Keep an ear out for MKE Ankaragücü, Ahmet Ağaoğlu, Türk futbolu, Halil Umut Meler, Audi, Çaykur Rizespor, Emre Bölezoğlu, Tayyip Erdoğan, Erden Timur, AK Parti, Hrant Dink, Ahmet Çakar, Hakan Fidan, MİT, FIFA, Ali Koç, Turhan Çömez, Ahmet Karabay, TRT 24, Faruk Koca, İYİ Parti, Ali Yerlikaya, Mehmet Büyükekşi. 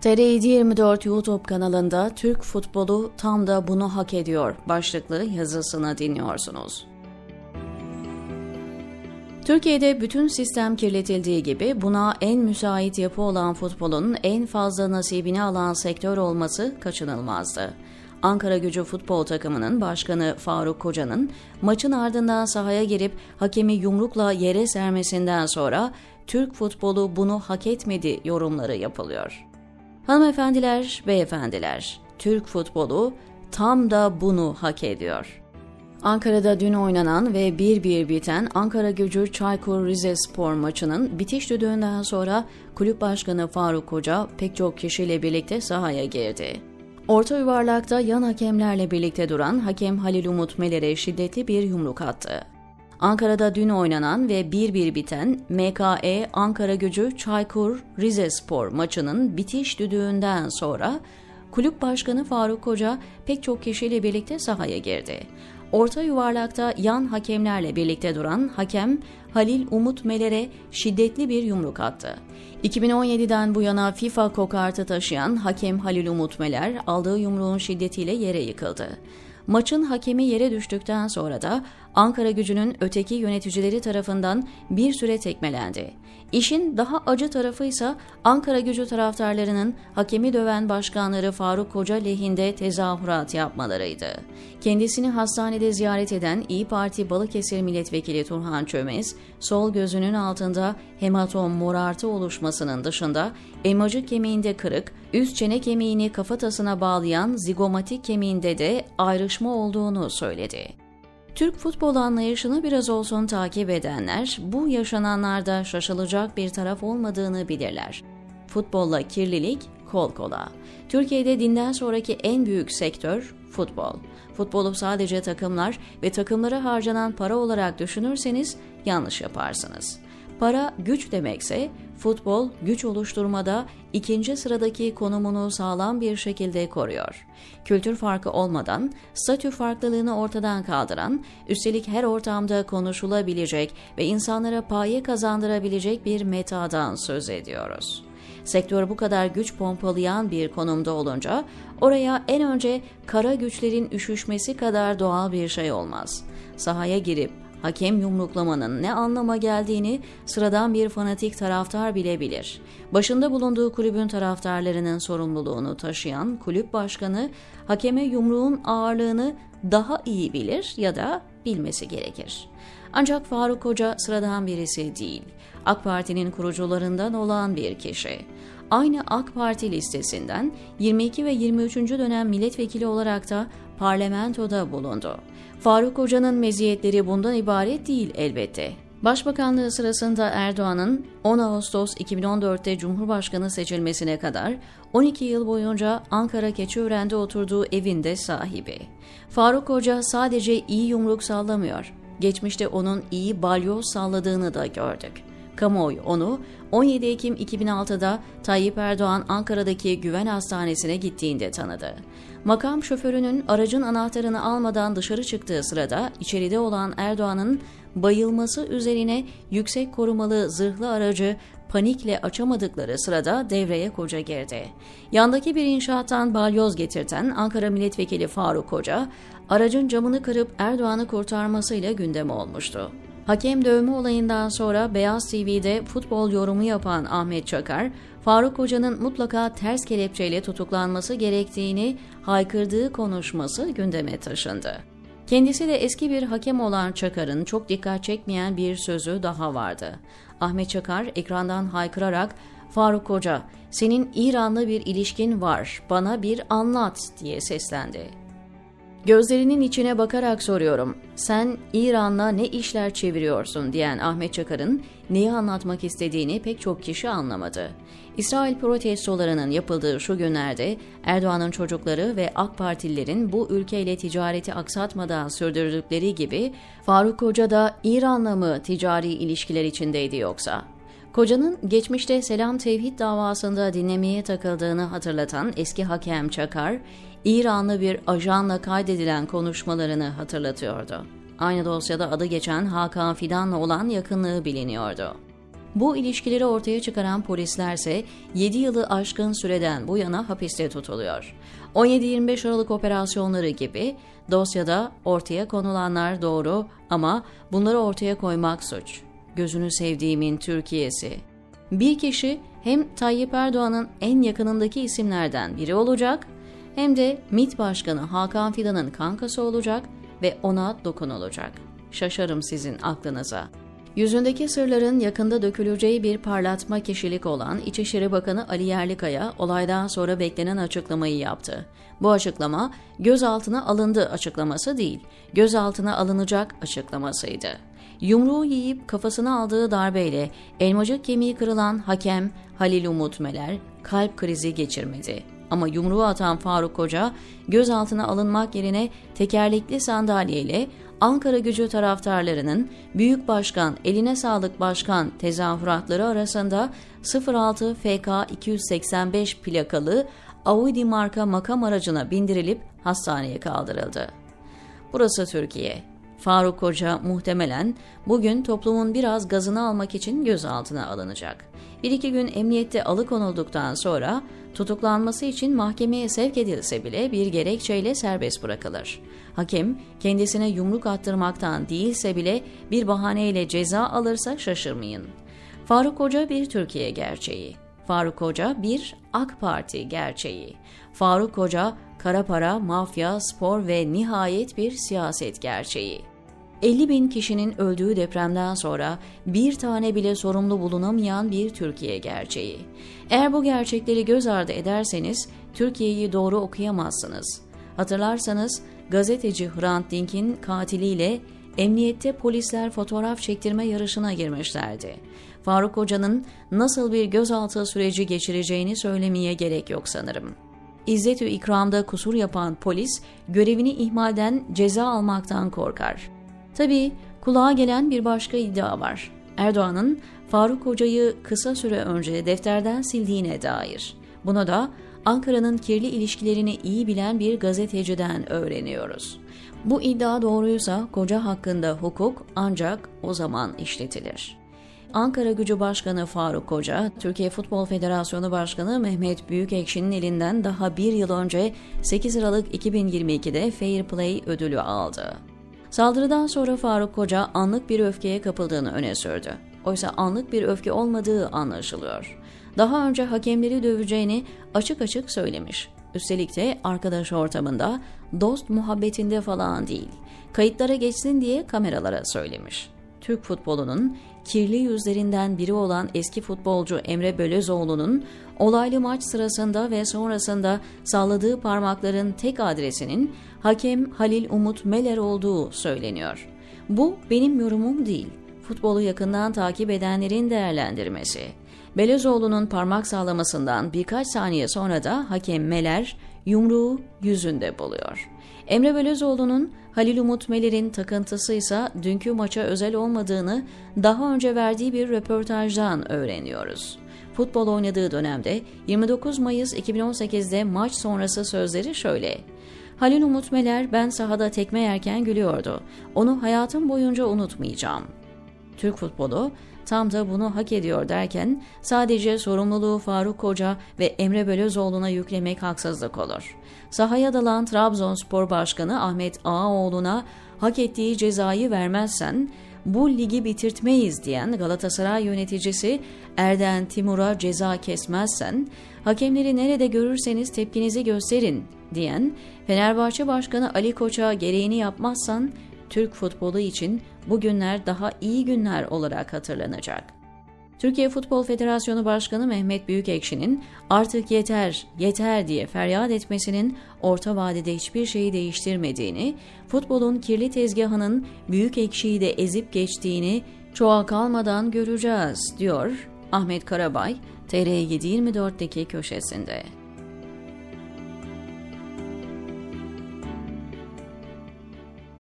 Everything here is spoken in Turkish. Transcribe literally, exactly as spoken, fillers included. T R T yirmi dört YouTube kanalında Türk futbolu tam da bunu hak ediyor başlıklı yazısını dinliyorsunuz. Türkiye'de bütün sistem kirletildiği gibi buna en müsait yapı olan futbolun en fazla nasibini alan sektör olması kaçınılmazdı. Ankaragücü futbol takımının başkanı Faruk Koca'nın maçın ardından sahaya girip hakemi yumrukla yere sermesinden sonra Türk futbolu bunu hak etmedi yorumları yapılıyor. Hanımefendiler, beyefendiler, Türk futbolu tam da bunu hak ediyor. Ankara'da dün oynanan ve bir bir biten Ankaragücü Çaykur Rizespor maçının bitiş düdüğünden sonra kulüp başkanı Faruk Koca pek çok kişiyle birlikte sahaya girdi. Orta yuvarlakta yan hakemlerle birlikte duran hakem Halil Umut Meler'e şiddetli bir yumruk attı. Ankara'da dün oynanan ve bir bir biten M K E Ankaragücü Çaykur Rizespor maçının bitiş düdüğünden sonra kulüp başkanı Faruk Koca pek çok kişiyle birlikte sahaya girdi. Orta yuvarlakta yan hakemlerle birlikte duran hakem Halil Umut Meler'e şiddetli bir yumruk attı. iki bin on yediden bu yana FIFA kokartı taşıyan hakem Halil Umut Meler aldığı yumruğun şiddetiyle yere yıkıldı. Maçın hakemi yere düştükten sonra da Ankaragücü'nün öteki yöneticileri tarafından bir süre tekmelendi. İşin daha acı tarafı ise Ankaragücü taraftarlarının hakemi döven başkanları Faruk Koca lehinde tezahürat yapmalarıydı. Kendisini hastanede ziyaret eden İYİ Parti Balıkesir Milletvekili Turhan Çömez, sol gözünün altında hematom morartı oluşmasının dışında elmacık kemiğinde kırık, üst çene kemiğini kafatasına bağlayan zigomatik kemiğinde de ayrışma olduğunu söyledi. Türk futbol anlayışını biraz olsun takip edenler, bu yaşananlarda şaşılacak bir taraf olmadığını bilirler. Futbolla kirlilik kol kola. Türkiye'de dinden sonraki en büyük sektör futbol. Futbolu sadece takımlar ve takımlara harcanan para olarak düşünürseniz yanlış yaparsınız. Para güç demekse, futbol güç oluşturmada ikinci sıradaki konumunu sağlam bir şekilde koruyor. Kültür farkı olmadan, statü farklılığını ortadan kaldıran, üstelik her ortamda konuşulabilecek ve insanlara paye kazandırabilecek bir metadan söz ediyoruz. Sektör bu kadar güç pompalayan bir konumda olunca, oraya en önce kara güçlerin üşüşmesi kadar doğal bir şey olmaz. Sahaya girip, hakem yumruklamanın ne anlama geldiğini sıradan bir fanatik taraftar bile bilir. Başında bulunduğu kulübün taraftarlarının sorumluluğunu taşıyan kulüp başkanı hakeme yumruğun ağırlığını daha iyi bilir ya da bilmesi gerekir. Ancak Faruk Koca sıradan birisi değil. AK Parti'nin kurucularından olan bir kişi. Aynı AK Parti listesinden yirmi iki ve yirmi üçüncü dönem milletvekili olarak da parlamentoda bulundu. Faruk Koca'nın meziyetleri bundan ibaret değil elbette. Başbakanlığı sırasında Erdoğan'ın on Ağustos iki bin on dörtte Cumhurbaşkanı seçilmesine kadar on iki yıl boyunca Ankara Keçiören'de oturduğu evinde sahibi. Faruk Koca sadece iyi yumruk sallamıyor. Geçmişte onun iyi balyoz salladığını da gördük. Kamuoyu onu on yedi Ekim iki bin altıda Tayyip Erdoğan Ankara'daki Güven Hastanesi'ne gittiğinde tanıdı. Makam şoförünün aracın anahtarını almadan dışarı çıktığı sırada içeride olan Erdoğan'ın bayılması üzerine yüksek korumalı zırhlı aracı panikle açamadıkları sırada devreye Koca girdi. Yandaki bir inşaattan balyoz getirten Ankara Milletvekili Faruk Koca, aracın camını kırıp Erdoğan'ı kurtarmasıyla gündeme olmuştu. Hakem dövme olayından sonra Beyaz T V'de futbol yorumu yapan Ahmet Çakar, Faruk Koca'nın mutlaka ters kelepçeyle tutuklanması gerektiğini haykırdığı konuşması gündeme taşındı. Kendisi de eski bir hakem olan Çakar'ın çok dikkat çekmeyen bir sözü daha vardı. Ahmet Çakar ekrandan haykırarak, "Faruk Koca, senin İran'la bir ilişkin var, bana bir anlat." diye seslendi. "Gözlerinin içine bakarak soruyorum, sen İran'la ne işler çeviriyorsun?" diyen Ahmet Çakar'ın neyi anlatmak istediğini pek çok kişi anlamadı. İsrail protestolarının yapıldığı şu günlerde Erdoğan'ın çocukları ve AK Partililerin bu ülkeyle ticareti aksatmadan sürdürdükleri gibi Faruk Koca da İran'la mı ticari ilişkiler içindeydi yoksa? Koca'nın geçmişte Selam Tevhid davasında dinlemeye takıldığını hatırlatan eski hakem Çakar, İranlı bir ajanla kaydedilen konuşmalarını hatırlatıyordu. Aynı dosyada adı geçen Hakan Fidan'la olan yakınlığı biliniyordu. Bu ilişkileri ortaya çıkaran polislerse yedi yılı aşkın süreden bu yana hapiste tutuluyor. on yedi yirmi beş Aralık operasyonları gibi dosyada ortaya konulanlar doğru ama bunları ortaya koymak suç. Gözünü sevdiğimin Türkiye'si. Bir kişi hem Tayyip Erdoğan'ın en yakınındaki isimlerden biri olacak hem de MİT Başkanı Hakan Fidan'ın kankası olacak ve ona dokunulacak. Şaşarım sizin aklınıza. Yüzündeki sırların yakında döküleceği bir parlatma kişilik olan İçişleri Bakanı Ali Yerlikaya olaydan sonra beklenen açıklamayı yaptı. Bu açıklama gözaltına alındı açıklaması değil, gözaltına alınacak açıklamasıydı. Yumruğu yiyip kafasına aldığı darbeyle elmacık kemiği kırılan hakem Halil Umut Meler kalp krizi geçirmedi. Ama yumruğu atan Faruk Koca gözaltına alınmak yerine tekerlekli sandalyeyle Ankaragücü taraftarlarının Büyük Başkan Eline Sağlık Başkan tezahüratları arasında sıfır altı F K iki yüz seksen beş plakalı Audi marka makam aracına bindirilip hastaneye kaldırıldı. Burası Türkiye. Faruk Koca muhtemelen bugün toplumun biraz gazını almak için gözaltına alınacak. Bir iki gün emniyette alıkonulduktan sonra tutuklanması için mahkemeye sevk edilse bile bir gerekçeyle serbest bırakılır. Hakim kendisine yumruk attırmaktan değilse bile bir bahaneyle ceza alırsa şaşırmayın. Faruk Koca bir Türkiye gerçeği. Faruk Koca bir AK Parti gerçeği. Faruk Koca kara para, mafya, spor ve nihayet bir siyaset gerçeği. elli bin kişinin öldüğü depremden sonra bir tane bile sorumlu bulunamayan bir Türkiye gerçeği. Eğer bu gerçekleri göz ardı ederseniz Türkiye'yi doğru okuyamazsınız. Hatırlarsanız gazeteci Hrant Dink'in katiliyle emniyette polisler fotoğraf çektirme yarışına girmişlerdi. Faruk Hoca'nın nasıl bir gözaltı süreci geçireceğini söylemeye gerek yok sanırım. İzzet-ü ikramda kusur yapan polis görevini ihmalden ceza almaktan korkar. Tabii kulağa gelen bir başka iddia var. Erdoğan'ın Faruk Hoca'yı kısa süre önce defterden sildiğine dair. Bunu da Ankara'nın kirli ilişkilerini iyi bilen bir gazeteciden öğreniyoruz. Bu iddia doğruysa Koca hakkında hukuk ancak o zaman işletilir. Ankaragücü Başkanı Faruk Koca, Türkiye Futbol Federasyonu Başkanı Mehmet Büyükekşi'nin elinden daha bir yıl önce sekiz Aralık iki bin yirmi iki'de Fair Play ödülü aldı. Saldırıdan sonra Faruk Koca anlık bir öfkeye kapıldığını öne sürdü. Oysa anlık bir öfke olmadığı anlaşılıyor. Daha önce hakemleri döveceğini açık açık söylemiş. Üstelik de arkadaş ortamında, dost muhabbetinde falan değil. Kayıtlara geçsin diye kameralara söylemiş. Türk futbolunun kirli yüzlerinden biri olan eski futbolcu Emre Bölezoğlu'nun olaylı maç sırasında ve sonrasında salladığı parmakların tek adresinin hakem Halil Umut Meler olduğu söyleniyor. Bu benim yorumum değil, futbolu yakından takip edenlerin değerlendirmesi. Bölezoğlu'nun parmak sallamasından birkaç saniye sonra da hakem Meler yumruğu yüzünde buluyor. Emre Bölezoğlu'nun Halil Umut Meler'in takıntısı ise dünkü maça özel olmadığını daha önce verdiği bir röportajdan öğreniyoruz. Futbol oynadığı dönemde yirmi dokuz Mayıs iki bin on sekiz'de maç sonrası sözleri şöyle. Halil Umut Meler ben sahada tekme yerken gülüyordu. Onu hayatım boyunca unutmayacağım. Türk futbolu tam da bunu hak ediyor derken sadece sorumluluğu Faruk Koca ve Emre Bölezoğlu'na yüklemek haksızlık olur. Sahaya dalan Trabzonspor Başkanı Ahmet Ağaoğlu'na hak ettiği cezayı vermezsen bu ligi bitirtmeyiz diyen Galatasaray yöneticisi Erden Timur'a ceza kesmezsen hakemleri nerede görürseniz tepkinizi gösterin diyen Fenerbahçe Başkanı Ali Koç'a gereğini yapmazsan Türk futbolu için bu günler daha iyi günler olarak hatırlanacak. Türkiye Futbol Federasyonu Başkanı Mehmet Büyükekşi'nin artık yeter, yeter diye feryat etmesinin orta vadede hiçbir şeyi değiştirmediğini, futbolun kirli tezgahının Büyükekşi'yi de ezip geçtiğini çoğa kalmadan göreceğiz diyor Ahmet Karabay T R yedi yirmi dört'teki köşesinde.